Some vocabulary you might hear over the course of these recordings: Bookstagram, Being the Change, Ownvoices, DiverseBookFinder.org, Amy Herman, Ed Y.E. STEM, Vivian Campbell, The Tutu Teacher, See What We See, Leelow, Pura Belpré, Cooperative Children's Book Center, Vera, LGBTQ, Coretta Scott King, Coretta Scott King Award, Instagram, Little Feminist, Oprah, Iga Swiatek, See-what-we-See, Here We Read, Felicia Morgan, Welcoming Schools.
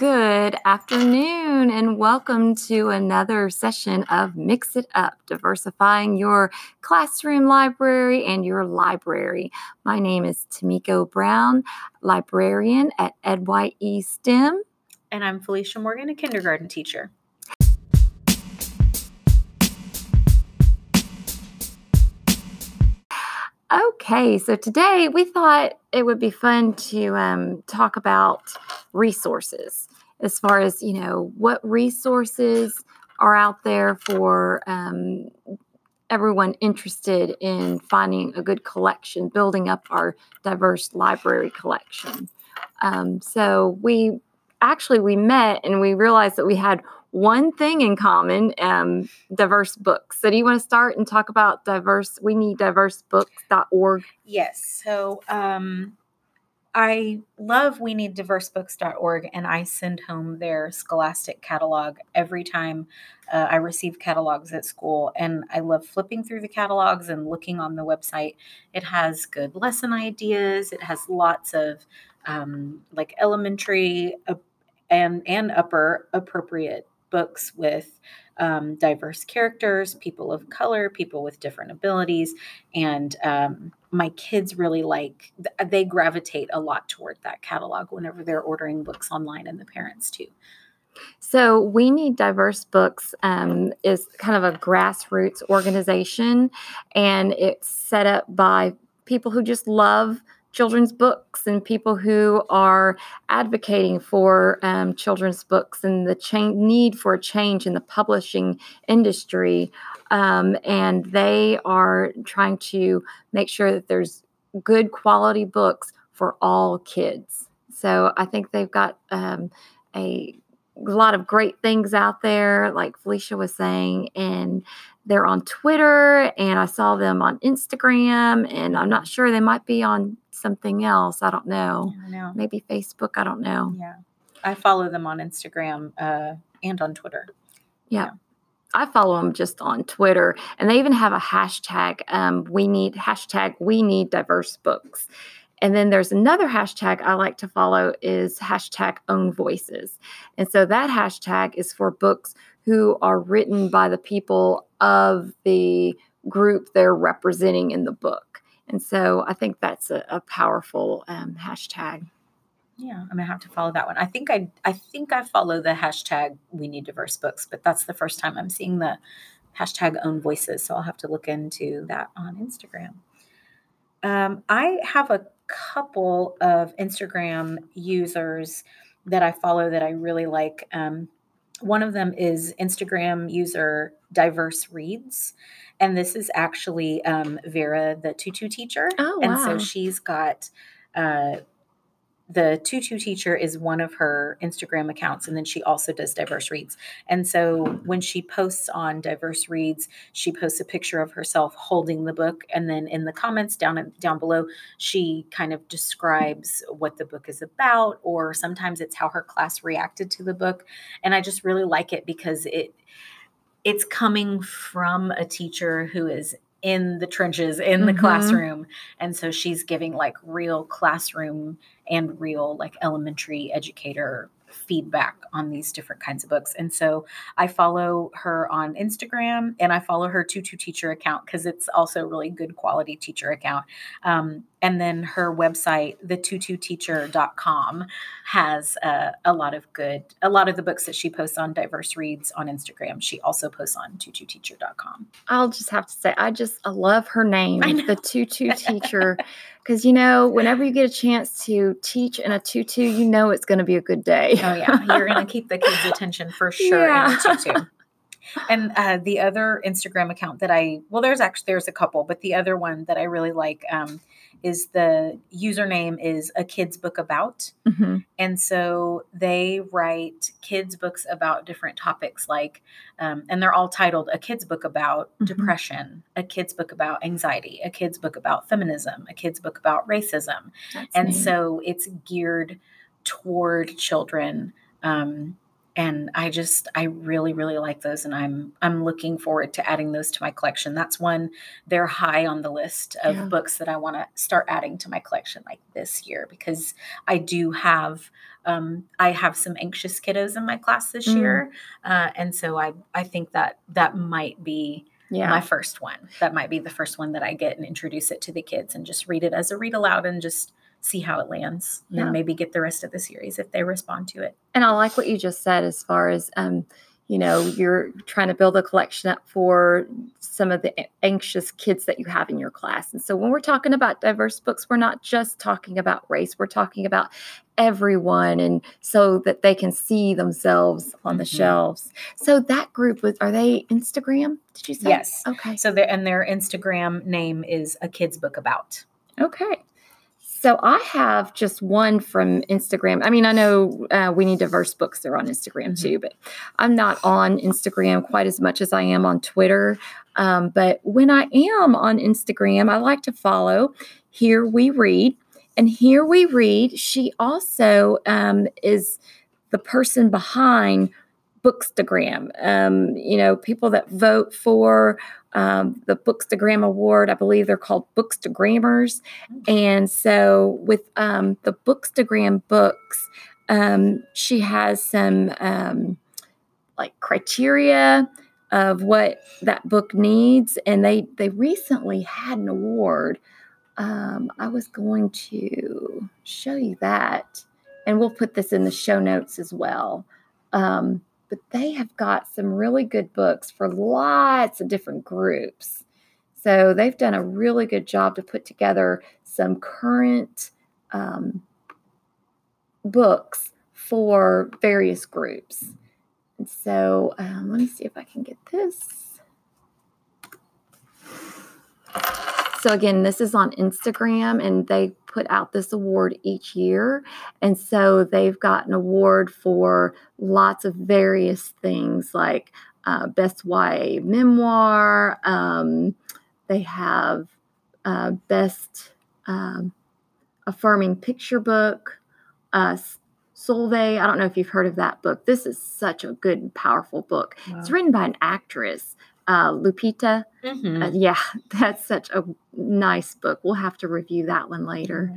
Good afternoon and welcome to another session of Mix It Up, diversifying your classroom library and your library. My name is Tamiko Brown, librarian at Ed Y.E. STEM. And I'm Felicia Morgan, a kindergarten teacher. Okay, so today we thought it would be fun to talk about resources as far as, you know, what resources are out there for everyone interested in finding a good collection, building up our diverse library collection. So we met and we realized that we had one thing in common, diverse books. So do you want to start and talk about WeNeedDiverseBooks.org? Yes. So I love WeNeedDiverseBooks.org, and I send home their scholastic catalog every time I receive catalogs at school. And I love flipping through the catalogs and looking on the website. It has good lesson ideas. It has lots of like elementary and upper appropriate books with diverse characters, people of color, people with different abilities. And my kids really they gravitate a lot toward that catalog whenever they're ordering books online, and the parents too. So We Need Diverse Books is kind of a grassroots organization, and it's set up by people who just love children's books and people who are advocating for children's books and the need for a change in the publishing industry. And they are trying to make sure that there's good quality books for all kids. So I think they've got a lot of great things out there, like Felicia was saying, and they're on Twitter, and I saw them on Instagram, and I'm not sure, they might be on something else. I don't know. Maybe Facebook. I don't know. Yeah. I follow them on Instagram and on Twitter. Yeah. I follow them just on Twitter, and they even have a hashtag, #WeNeedDiverseBooks. And then there's another hashtag I like to follow is #Ownvoices. And so that hashtag is for books who are written by the people of the group they're representing in the book. And so I think that's a powerful hashtag. Yeah, I'm gonna have to follow that one. I think I follow the hashtag We Need Diverse Books, but that's the first time I'm seeing the #Ownvoices. So I'll have to look into that on Instagram. I have a couple of Instagram users that I follow that I really like. One of them is Instagram user DiverseReads, and this is actually Vera, the Tutu Teacher. Oh, wow. And so she's got the Tutu Teacher is one of her Instagram accounts, and then she also does Diverse Reads. And so when she posts on Diverse Reads, she posts a picture of herself holding the book, and then in the comments down below, she kind of describes what the book is about, or sometimes it's how her class reacted to the book. And I just really like it because it's coming from a teacher who is in the trenches, in the classroom. And so she's giving like real classroom and real like elementary educator feedback on these different kinds of books. And so I follow her on Instagram, and I follow her Tutu Teacher account because it's also a really good quality teacher account. And then her website, thetututeacher.com, has a lot of the books that she posts on Diverse Reads on Instagram, she also posts on tututeacher.com. I'll just have to say, I love her name, the Tutu Teacher, because, you know, whenever you get a chance to teach in a tutu, you know it's going to be a good day. Oh, yeah. You're going to keep the kids' attention for sure in a tutu. And the other Instagram account that there's a couple, but the other one that I really like is the username is A Kids Book About. Mm-hmm. And so they write kids books about different topics like, and they're all titled A Kids Book About Depression, A Kids Book About Anxiety, A Kids Book About Feminism, A Kids Book About Racism. That's neat. So it's geared toward children, And I really, really like those. And I'm looking forward to adding those to my collection. That's one, they're high on the list of books that I want to start adding to my collection like this year, because I do have, I have some anxious kiddos in my class this year. And so I think that might be my first one. That might be the first one that I get and introduce it to the kids and just read it as a read aloud and just see how it lands, and maybe get the rest of the series if they respond to it. And I like what you just said as far as, you're trying to build a collection up for some of the anxious kids that you have in your class. And so when we're talking about diverse books, we're not just talking about race. We're talking about everyone, and so that they can see themselves on the shelves. So that group, are they Instagram? Did you say? Yes. Okay. So their Instagram name is A Kids Book About. Okay. So I have just one from Instagram. I mean, I know We Need Diverse Books, they're on Instagram too, but I'm not on Instagram quite as much as I am on Twitter. But when I am on Instagram, I like to follow Here We Read. And Here We Read, she also is the person behind Bookstagram. People that vote for the Bookstagram Award, I believe they're called Bookstagrammers. And so with the Bookstagram books, she has some criteria of what that book needs. And they recently had an award. I was going to show you that, and we'll put this in the show notes as well. But they have got some really good books for lots of different groups. So they've done a really good job to put together some current books for various groups. And so let me see if I can get this. So again, this is on Instagram, and they put out this award each year. And so they've got an award for lots of various things, like Best YA Memoir. They have Best Affirming Picture Book, SLJ. I don't know if you've heard of that book. This is such a good and powerful book. Wow. It's written by an actress, Lupita. That's such a nice book. We'll have to review that one later.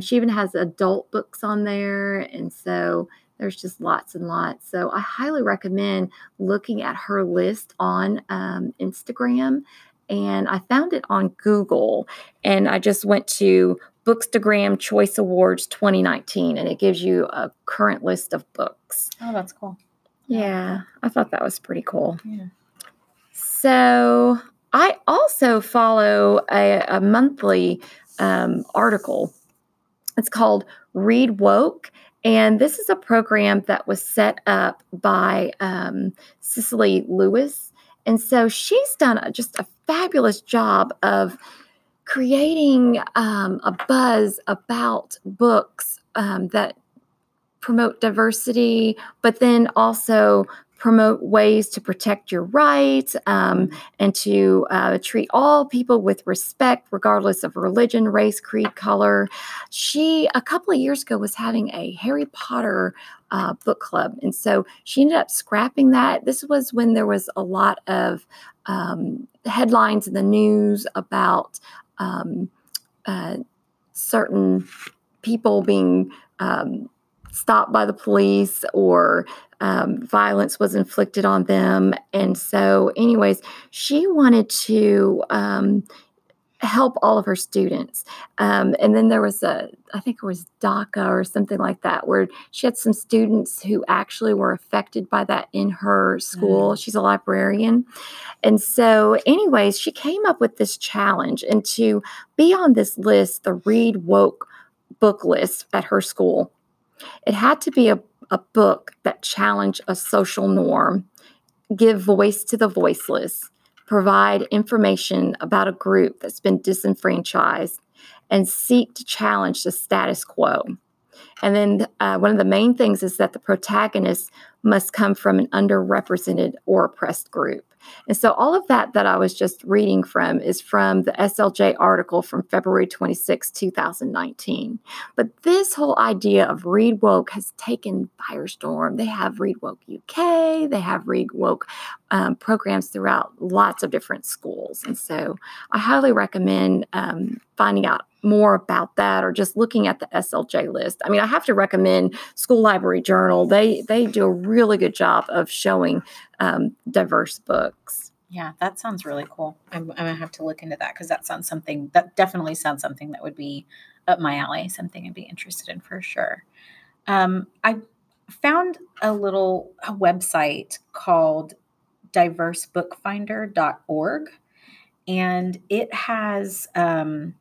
She even has adult books on there. And so there's just lots and lots. So I highly recommend looking at her list on Instagram. And I found it on Google, and I just went to Bookstagram Choice Awards 2019, and it gives you a current list of books. Oh, that's cool. Yeah, I thought that was pretty cool. Yeah. So I also follow a monthly article. It's called Read Woke. And this is a program that was set up by Cicely Lewis. And so she's done just a fabulous job of creating a buzz about books that promote diversity, but then also promote ways to protect your rights and to treat all people with respect, regardless of religion, race, creed, color. She, a couple of years ago, was having a Harry Potter book club. And so she ended up scrapping that. This was when there was a lot of headlines in the news about certain people being stopped by the police, or violence was inflicted on them. And so anyways, she wanted to help all of her students. And then there was I think it was DACA or something like that, where she had some students who actually were affected by that in her school. She's a librarian. And so anyways, she came up with this challenge, and to be on this list, the Read Woke book list at her school, it had to be a book that challenged a social norm, give voice to the voiceless, provide information about a group that's been disenfranchised, and seek to challenge the status quo. And then one of the main things is that the protagonist must come from an underrepresented or oppressed group. And so all of that I was just reading from is from the SLJ article from February 26, 2019. But this whole idea of Read Woke has taken firestorm. They have Read Woke UK, they have Read Woke programs throughout lots of different schools. And so I highly recommend finding out more about that or just looking at the SLJ list. I mean, I have to recommend School Library Journal. They do a really good job of showing diverse books. Yeah, that sounds really cool. I'm going to have to look into that because that definitely sounds something that would be up my alley, something I'd be interested in for sure. I found a website called DiverseBookFinder.org, and it has, it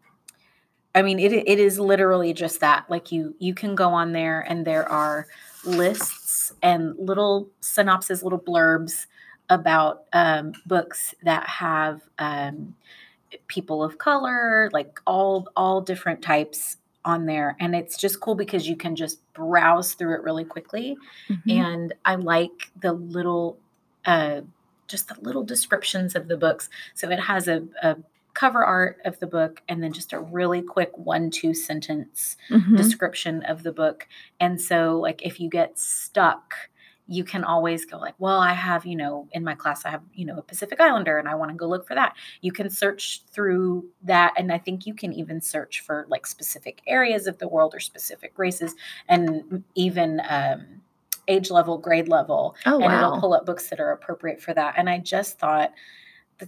is literally just that. Like you can go on there and there are lists and little synopses, little blurbs about books that have people of color, like all different types on there. And it's just cool because you can just browse through it really quickly. Mm-hmm. And I like the little, just the little descriptions of the books. So it has a cover art of the book and then just a really quick 1-2 sentence mm-hmm. description of the book. And so like if you get stuck, you can always go like, well, I have, in my class, I have, a Pacific Islander and I want to go look for that. You can search through that. And I think you can even search for like specific areas of the world or specific races and even, age level, grade level. Oh, wow. And it'll pull up books that are appropriate for that. And I just thought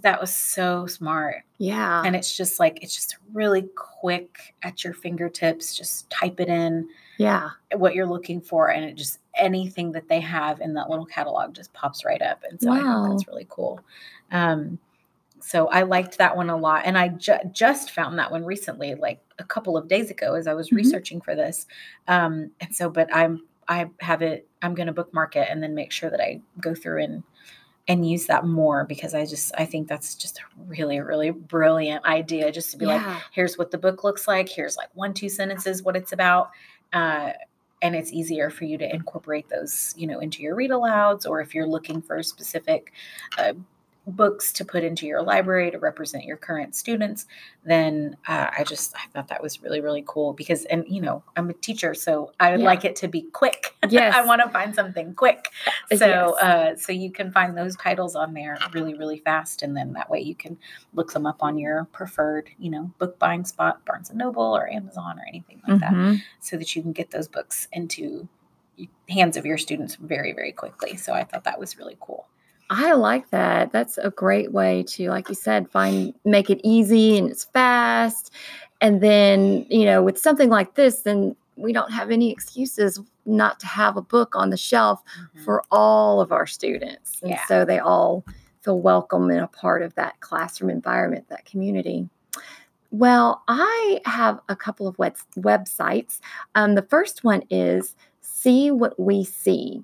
that was so smart. Yeah. And it's just like, it's just really quick at your fingertips, just type it in. Yeah. What you're looking for. And it just, anything that they have in that little catalog just pops right up. And so wow. I think that's really cool. So I liked that one a lot. And I just found that one recently, like a couple of days ago as I was mm-hmm. researching for this. And so, but I have it, I'm going to bookmark it and then make sure that I go through and use that more because I think that's just a really, really brilliant idea just to be yeah. like, here's what the book looks like. Here's like 1-2 sentences, what it's about. And it's easier for you to incorporate those, into your read alouds, or if you're looking for specific books to put into your library to represent your current students, then I thought that was really, really cool because, and I'm a teacher, so I would yeah. like it to be quick. Yes. I want to find something quick. So, yes. So you can find those titles on there really, really fast. And then that way you can look them up on your preferred, book buying spot, Barnes and Noble or Amazon or anything like mm-hmm. that, so that you can get those books into hands of your students very, very quickly. So I thought that was really cool. I like that. That's a great way to, like you said, make it easy and it's fast. And then, with something like this, then we don't have any excuses not to have a book on the shelf mm-hmm. for all of our students. And yeah. so they all feel welcome and a part of that classroom environment, that community. Well, I have a couple of websites. The first one is See-what-we-See.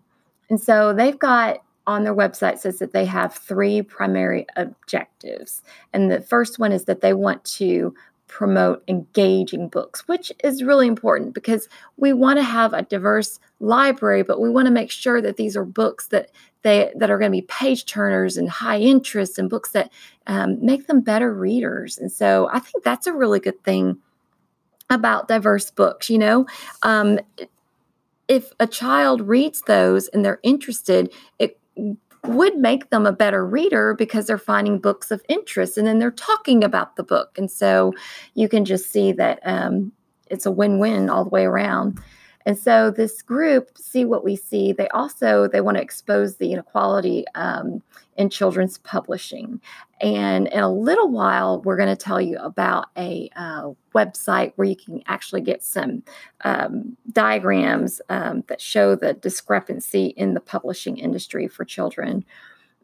And so they've got, on their website says that they have 3 primary objectives. And the first one is that they want to promote engaging books, which is really important because we want to have a diverse library, but we want to make sure that these are books that are going to be page turners and high interest and books that make them better readers. And so I think that's a really good thing about diverse books, if a child reads those and they're interested, it would make them a better reader because they're finding books of interest and then they're talking about the book. And so you can just see that it's a win-win all the way around. And so this group, See What We See, they want to expose the inequality in children's publishing. And in a little while, we're going to tell you about a website where you can actually get some diagrams that show the discrepancy in the publishing industry for children.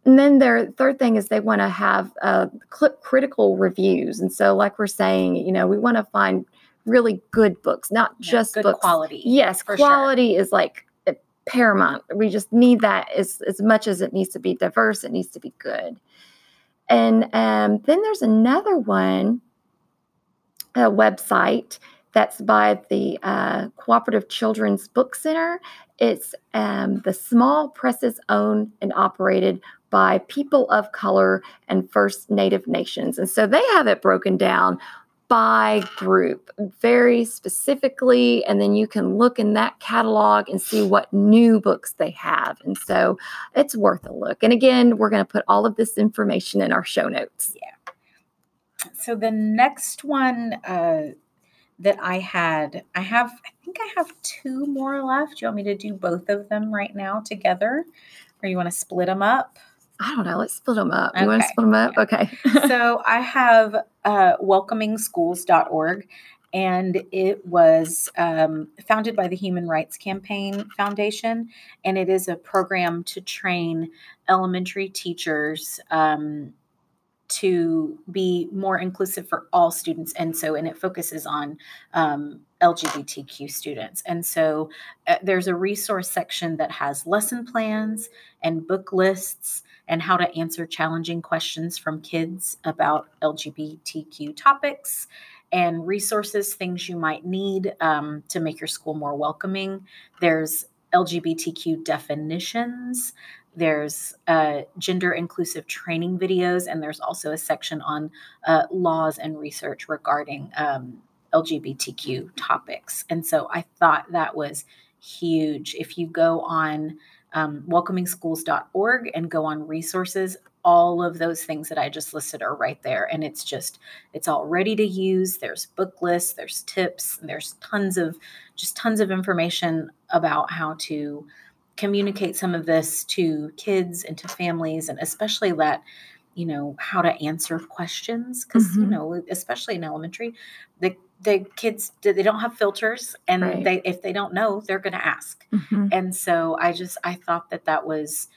And then their third thing is they want to have critical reviews. And so like we're saying, we want to find really good books, not just good books. Quality. Yes, quality sure. is like paramount. We just need that as much as it needs to be diverse, it needs to be good. And then there's another one, a website That's by the Cooperative Children's Book Center. It's the small presses owned and operated by people of color and First Native Nations. And so they have it broken down by group very specifically, and then you can look in that catalog and see what new books they have. And so it's worth a look. And again, we're going to put all of this information in our show notes. Yeah. So the next one that I think I have two more left. Do you want me to do both of them right now together, or you want to split them up? I don't know. Let's split them up. Okay. You want to split them up? Yeah. Okay. So I have WelcomingSchools.org, and it was founded by the Human Rights Campaign Foundation, and it is a program to train elementary teachers to be more inclusive for all students. And it focuses on LGBTQ students. And so there's a resource section that has lesson plans and book lists and how to answer challenging questions from kids about LGBTQ topics and resources, things you might need to make your school more welcoming. There's LGBTQ definitions. There's gender-inclusive training videos, and there's also a section on laws and research regarding LGBTQ topics. And so I thought that was huge. If you go on welcomingschools.org and go on resources, all of those things that I just listed are right there. And it's all ready to use. There's book lists, there's tips, and there's tons of information about how to communicate some of this to kids and to families, and especially that, you know, how to answer questions. Because, mm-hmm. you know, especially in elementary, the kids, they don't have filters, and right. If they don't know, they're going to ask. Mm-hmm. And so I thought that was,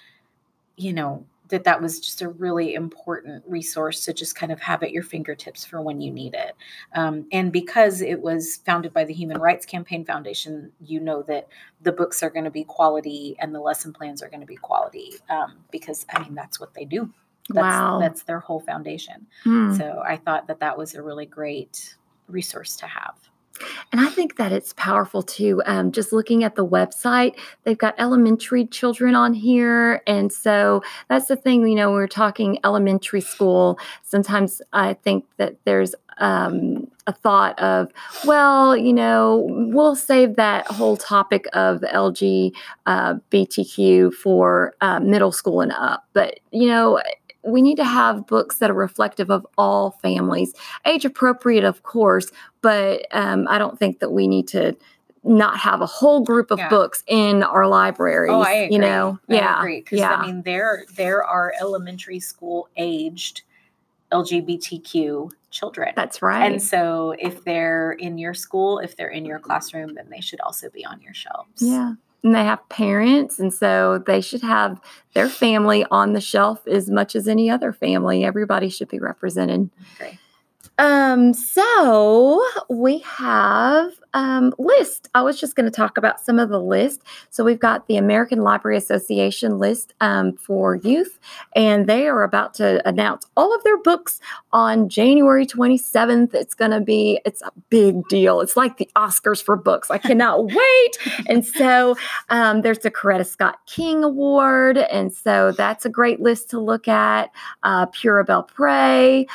you know, that was just a really important resource to just kind of have at your fingertips for when you need it. And because it was founded by the Human Rights Campaign Foundation, you know that the books are going to be quality and the lesson plans are going to be quality because, I mean, that's what they do. That's their whole foundation. Mm. So I thought that was a really great resource to have. And I think that it's powerful too. Just looking at the website, they've got elementary children on here. And so that's the thing, you know, we're talking elementary school. Sometimes I think that there's a thought of, well, you know, we'll save that whole topic of LGBTQ for middle school and up. But, you know, we need to have books that are reflective of all families, age appropriate, of course, but I don't think that we need to not have a whole group of books in our libraries. Oh, I agree. You know, I agree. Yeah. I mean, there are elementary school aged LGBTQ children. That's right. And so if they're in your school, if they're in your classroom, then they should also be on your shelves. Yeah. And they have parents, and so they should have their family on the shelf as much as any other family. Everybody should be represented. Okay. So we have list. I was just going to talk about some of the list. So we've got the American Library Association list for youth, and they are about to announce all of their books on January 27th. It's a big deal. It's like the Oscars for books. I cannot wait. And so there's the Coretta Scott King Award, and so that's a great list to look at. Pura Belpré.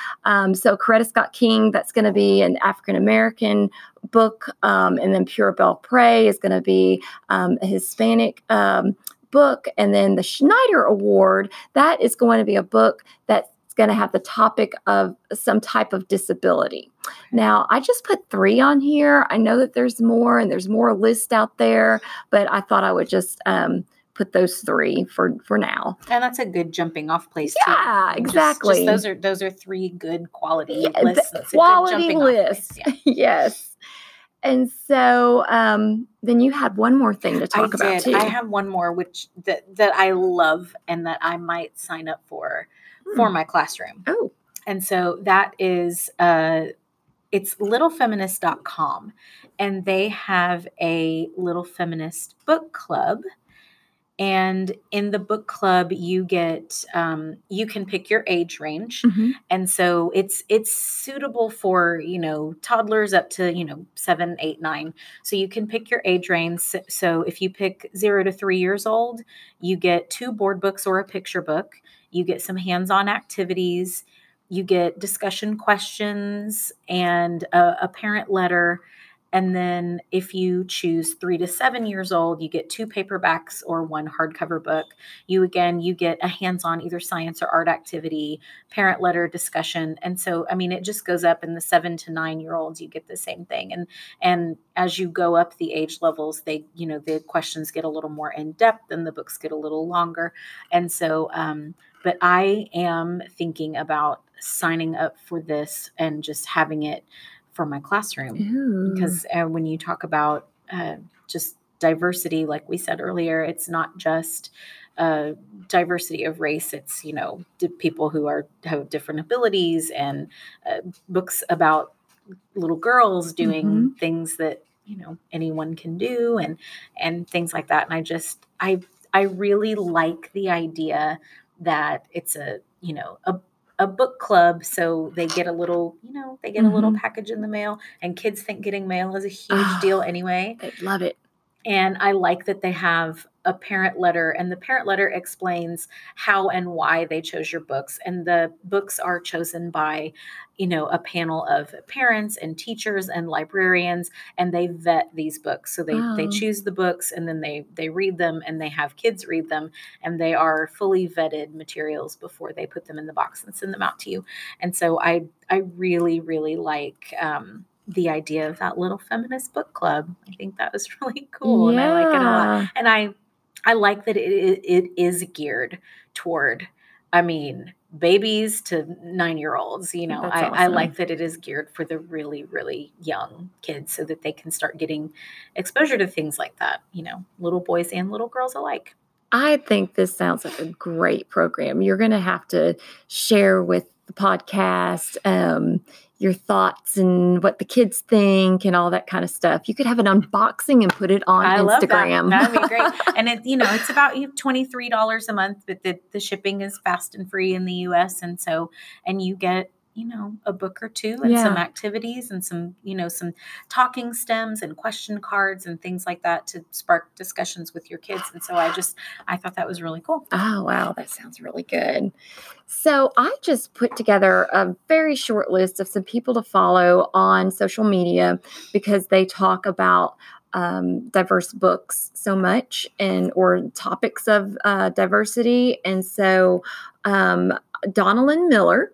So Coretta Scott King, that's going to be an African-American book, and then Pura Belpré is going to be a Hispanic book, and then the Schneider Award, that is going to be a book that's going to have the topic of some type of disability. Now, I just put 3 on here. I know that there's more, and there's more lists out there, but I thought I would just put those 3 for now. And that's a good jumping off place. Yeah, too. Exactly. Just those are 3 good quality lists. Quality lists. Yeah. Yes. And so then you had one more thing to talk about too. I have one more, which that I love and that I might sign up for my classroom. Oh. And so that is, it's littlefeminist.com, and they have a Little Feminist book club. And in the book club, you get, you can pick your age range. Mm-hmm. And so it's suitable for, you know, toddlers up to, you know, 7, 8, 9. So you can pick your age range. So if you pick 0 to 3 years old, you get 2 board books or a picture book. You get some hands-on activities. You get discussion questions and a parent letter. And then if you choose 3 to 7 years old, you get 2 paperbacks or 1 hardcover book. You get a hands-on either science or art activity, parent letter discussion. And so, I mean, it just goes up. In the 7 to 9 year olds, you get the same thing. And as you go up the age levels, they, you know, the questions get a little more in depth and the books get a little longer. And so, but I am thinking about signing up for this and just having it for my classroom. Ooh. Because when you talk about just diversity, like we said earlier, it's not just diversity of race. It's, you know, people who have different abilities, and books about little girls doing mm-hmm. things that, you know, anyone can do, and things like that. And I really like the idea that it's a book club, so they get a little, you know, they get mm-hmm. a little package in the mail, and kids think getting mail is a huge deal anyway. I love it. And I like that they have a parent letter, and the parent letter explains how and why they chose your books. And the books are chosen by, you know, a panel of parents and teachers and librarians, and they vet these books. So they choose the books, and then they read them, and they have kids read them, and they are fully vetted materials before they put them in the box and send them out to you. And so I really, really like, the idea of that Little Feminist book club. I think that was really cool. Yeah. And I like it a lot. And I like that it is geared toward, I mean, babies to 9-year-olds, you know. That's awesome. I like that it is geared for the really, really young kids, so that they can start getting exposure to things like that, you know, little boys and little girls alike. I think this sounds like a great program. You're going to have to share with the podcast, your thoughts and what the kids think and all that kind of stuff. You could have an unboxing and put it on Instagram. Love that. That'd be great. And it, you know, it's about $23 a month, but the shipping is fast and free in the US. And so, and you get, you know, a book or two and some activities and some, you know, some talking stems and question cards and things like that to spark discussions with your kids. And so I thought that was really cool. Oh, wow. That sounds really good. So I just put together a very short list of some people to follow on social media, because they talk about diverse books so much, and or topics of diversity. And so Donalyn Miller,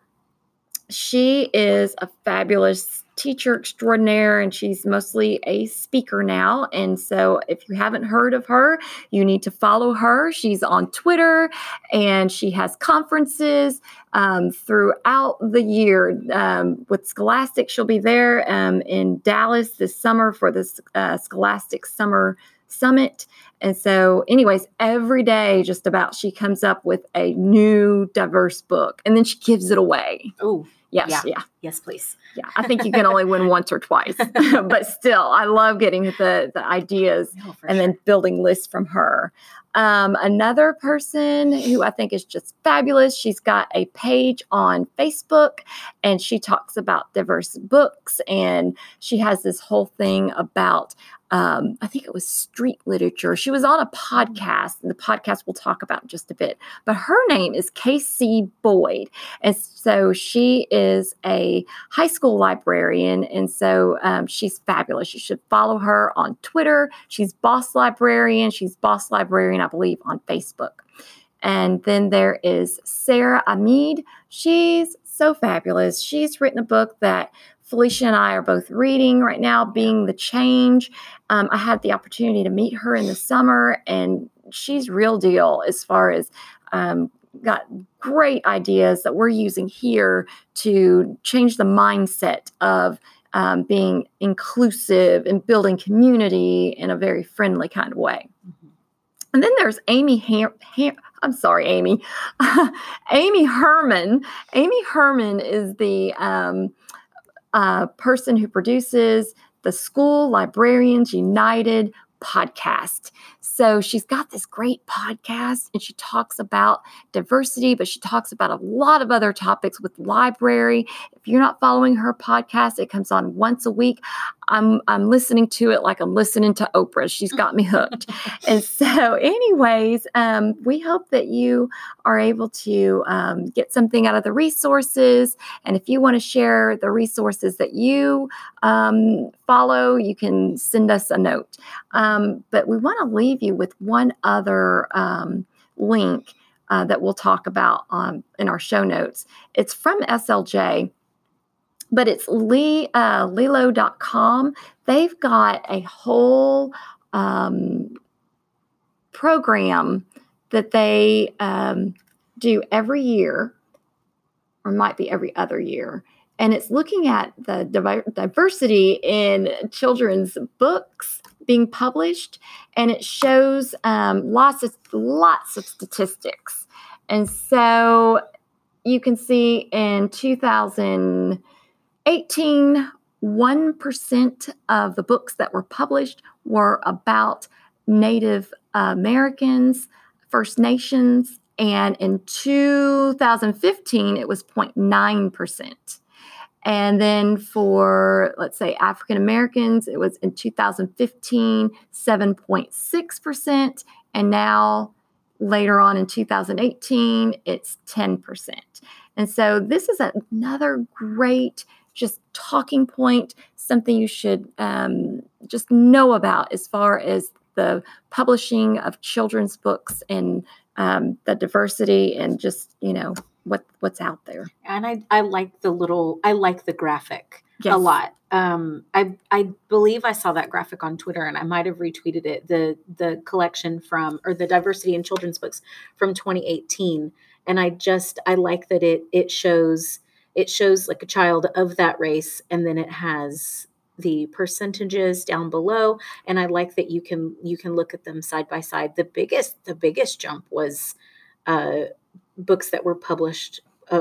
she is a fabulous teacher extraordinaire, and she's mostly a speaker now. And so if you haven't heard of her, you need to follow her. She's on Twitter, and she has conferences throughout the year. With Scholastic, she'll be there in Dallas this summer for this Scholastic Summer Summit. And so anyways, every day just about she comes up with a new diverse book, and then she gives it away. Oh, yes. Yeah. Yeah. Yes, please. Yeah. I think you can only win once or twice, but still, I love getting the ideas then building lists from her. Another person who I think is just fabulous, she's got a page on Facebook, and she talks about diverse books, and she has this whole thing about, I think it was street literature. She was on a podcast, and the podcast we'll talk about in just a bit, but her name is K.C. Boyd. And so she is a high school librarian. And so she's fabulous. You should follow her on Twitter. She's Boss Librarian. She's Boss Librarian, I believe, on Facebook. And then there is Sarah Ahmed. She's so fabulous. She's written a book that Felicia and I are both reading right now, Being the Change. I had the opportunity to meet her in the summer, and she's real deal as far as got great ideas that we're using here to change the mindset of being inclusive and building community in a very friendly kind of way. Mm-hmm. And then there's Amy Herman. Amy Herman is the person who produces the School Librarians United podcast. So she's got this great podcast and she talks about diversity, but she talks about a lot of other topics with library. If you're not following her podcast, it comes on once a week. I'm listening to it like I'm listening to Oprah. She's got me hooked. And so anyways, we hope that you are able to get something out of the resources. And if you want to share the resources that you follow, you can send us a note. But we want to leave you with one other link that we'll talk about in our show notes. It's from SLJ. But it's lelo.com. They've got a whole program that they do every year, or might be every other year. And it's looking at the diversity in children's books being published. And it shows lots of statistics. And so you can see in 2018, 1% of the books that were published were about Native Americans, First Nations, and in 2015, it was 0.9%. And then for, let's say, African Americans, it was in 2015, 7.6%, and now later on in 2018, it's 10%. And so this is another great just talking point, something you should just know about as far as the publishing of children's books and the diversity and just, you know, what's out there. And I like the graphic. Yes. A lot. I believe I saw that graphic on Twitter, and I might have retweeted it. The collection or the diversity in children's books from 2018, and I like that it shows like a child of that race, and then it has the percentages down below. And I like that you can look at them side by side. The biggest jump was books that were published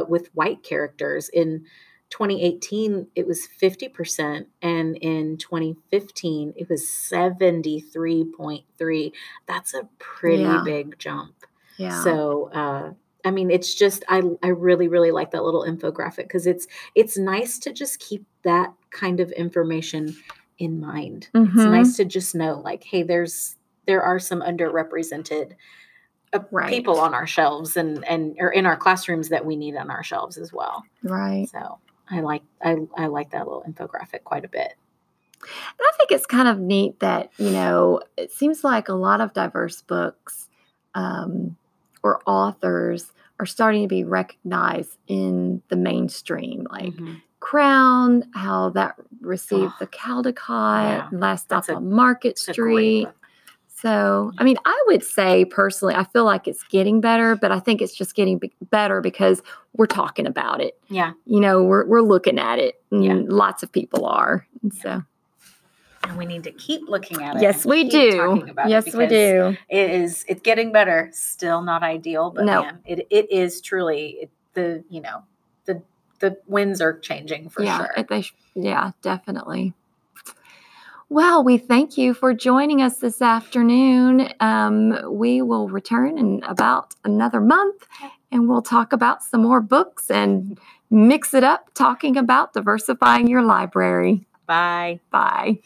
with white characters in 2018, it was 50%, and in 2015, it was 73.3%. That's a pretty big jump. Yeah. So, I mean, it's just I really, really like that little infographic because it's nice to just keep that kind of information in mind. Mm-hmm. It's nice to just know, like, hey, there are some underrepresented people on our shelves and or in our classrooms that we need on our shelves as well. Right. So. I like that little infographic quite a bit. And I think it's kind of neat that, you know, it seems like a lot of diverse books or authors are starting to be recognized in the mainstream, like mm-hmm. Crown, how that received the Caldecott, Last Stop on Market Street. So, I mean, I would say personally, I feel like it's getting better, but I think it's just getting better because we're talking about it. Yeah. You know, we're looking at it. And lots of people are. So. And we need to keep looking at it. Yes, we do. Yes, we do. It's getting better. Still not ideal, but man, it is truly the winds are changing for sure. Yeah, definitely. Well, we thank you for joining us this afternoon. We will return in about another month, and we'll talk about some more books and mix it up talking about diversifying your library. Bye. Bye.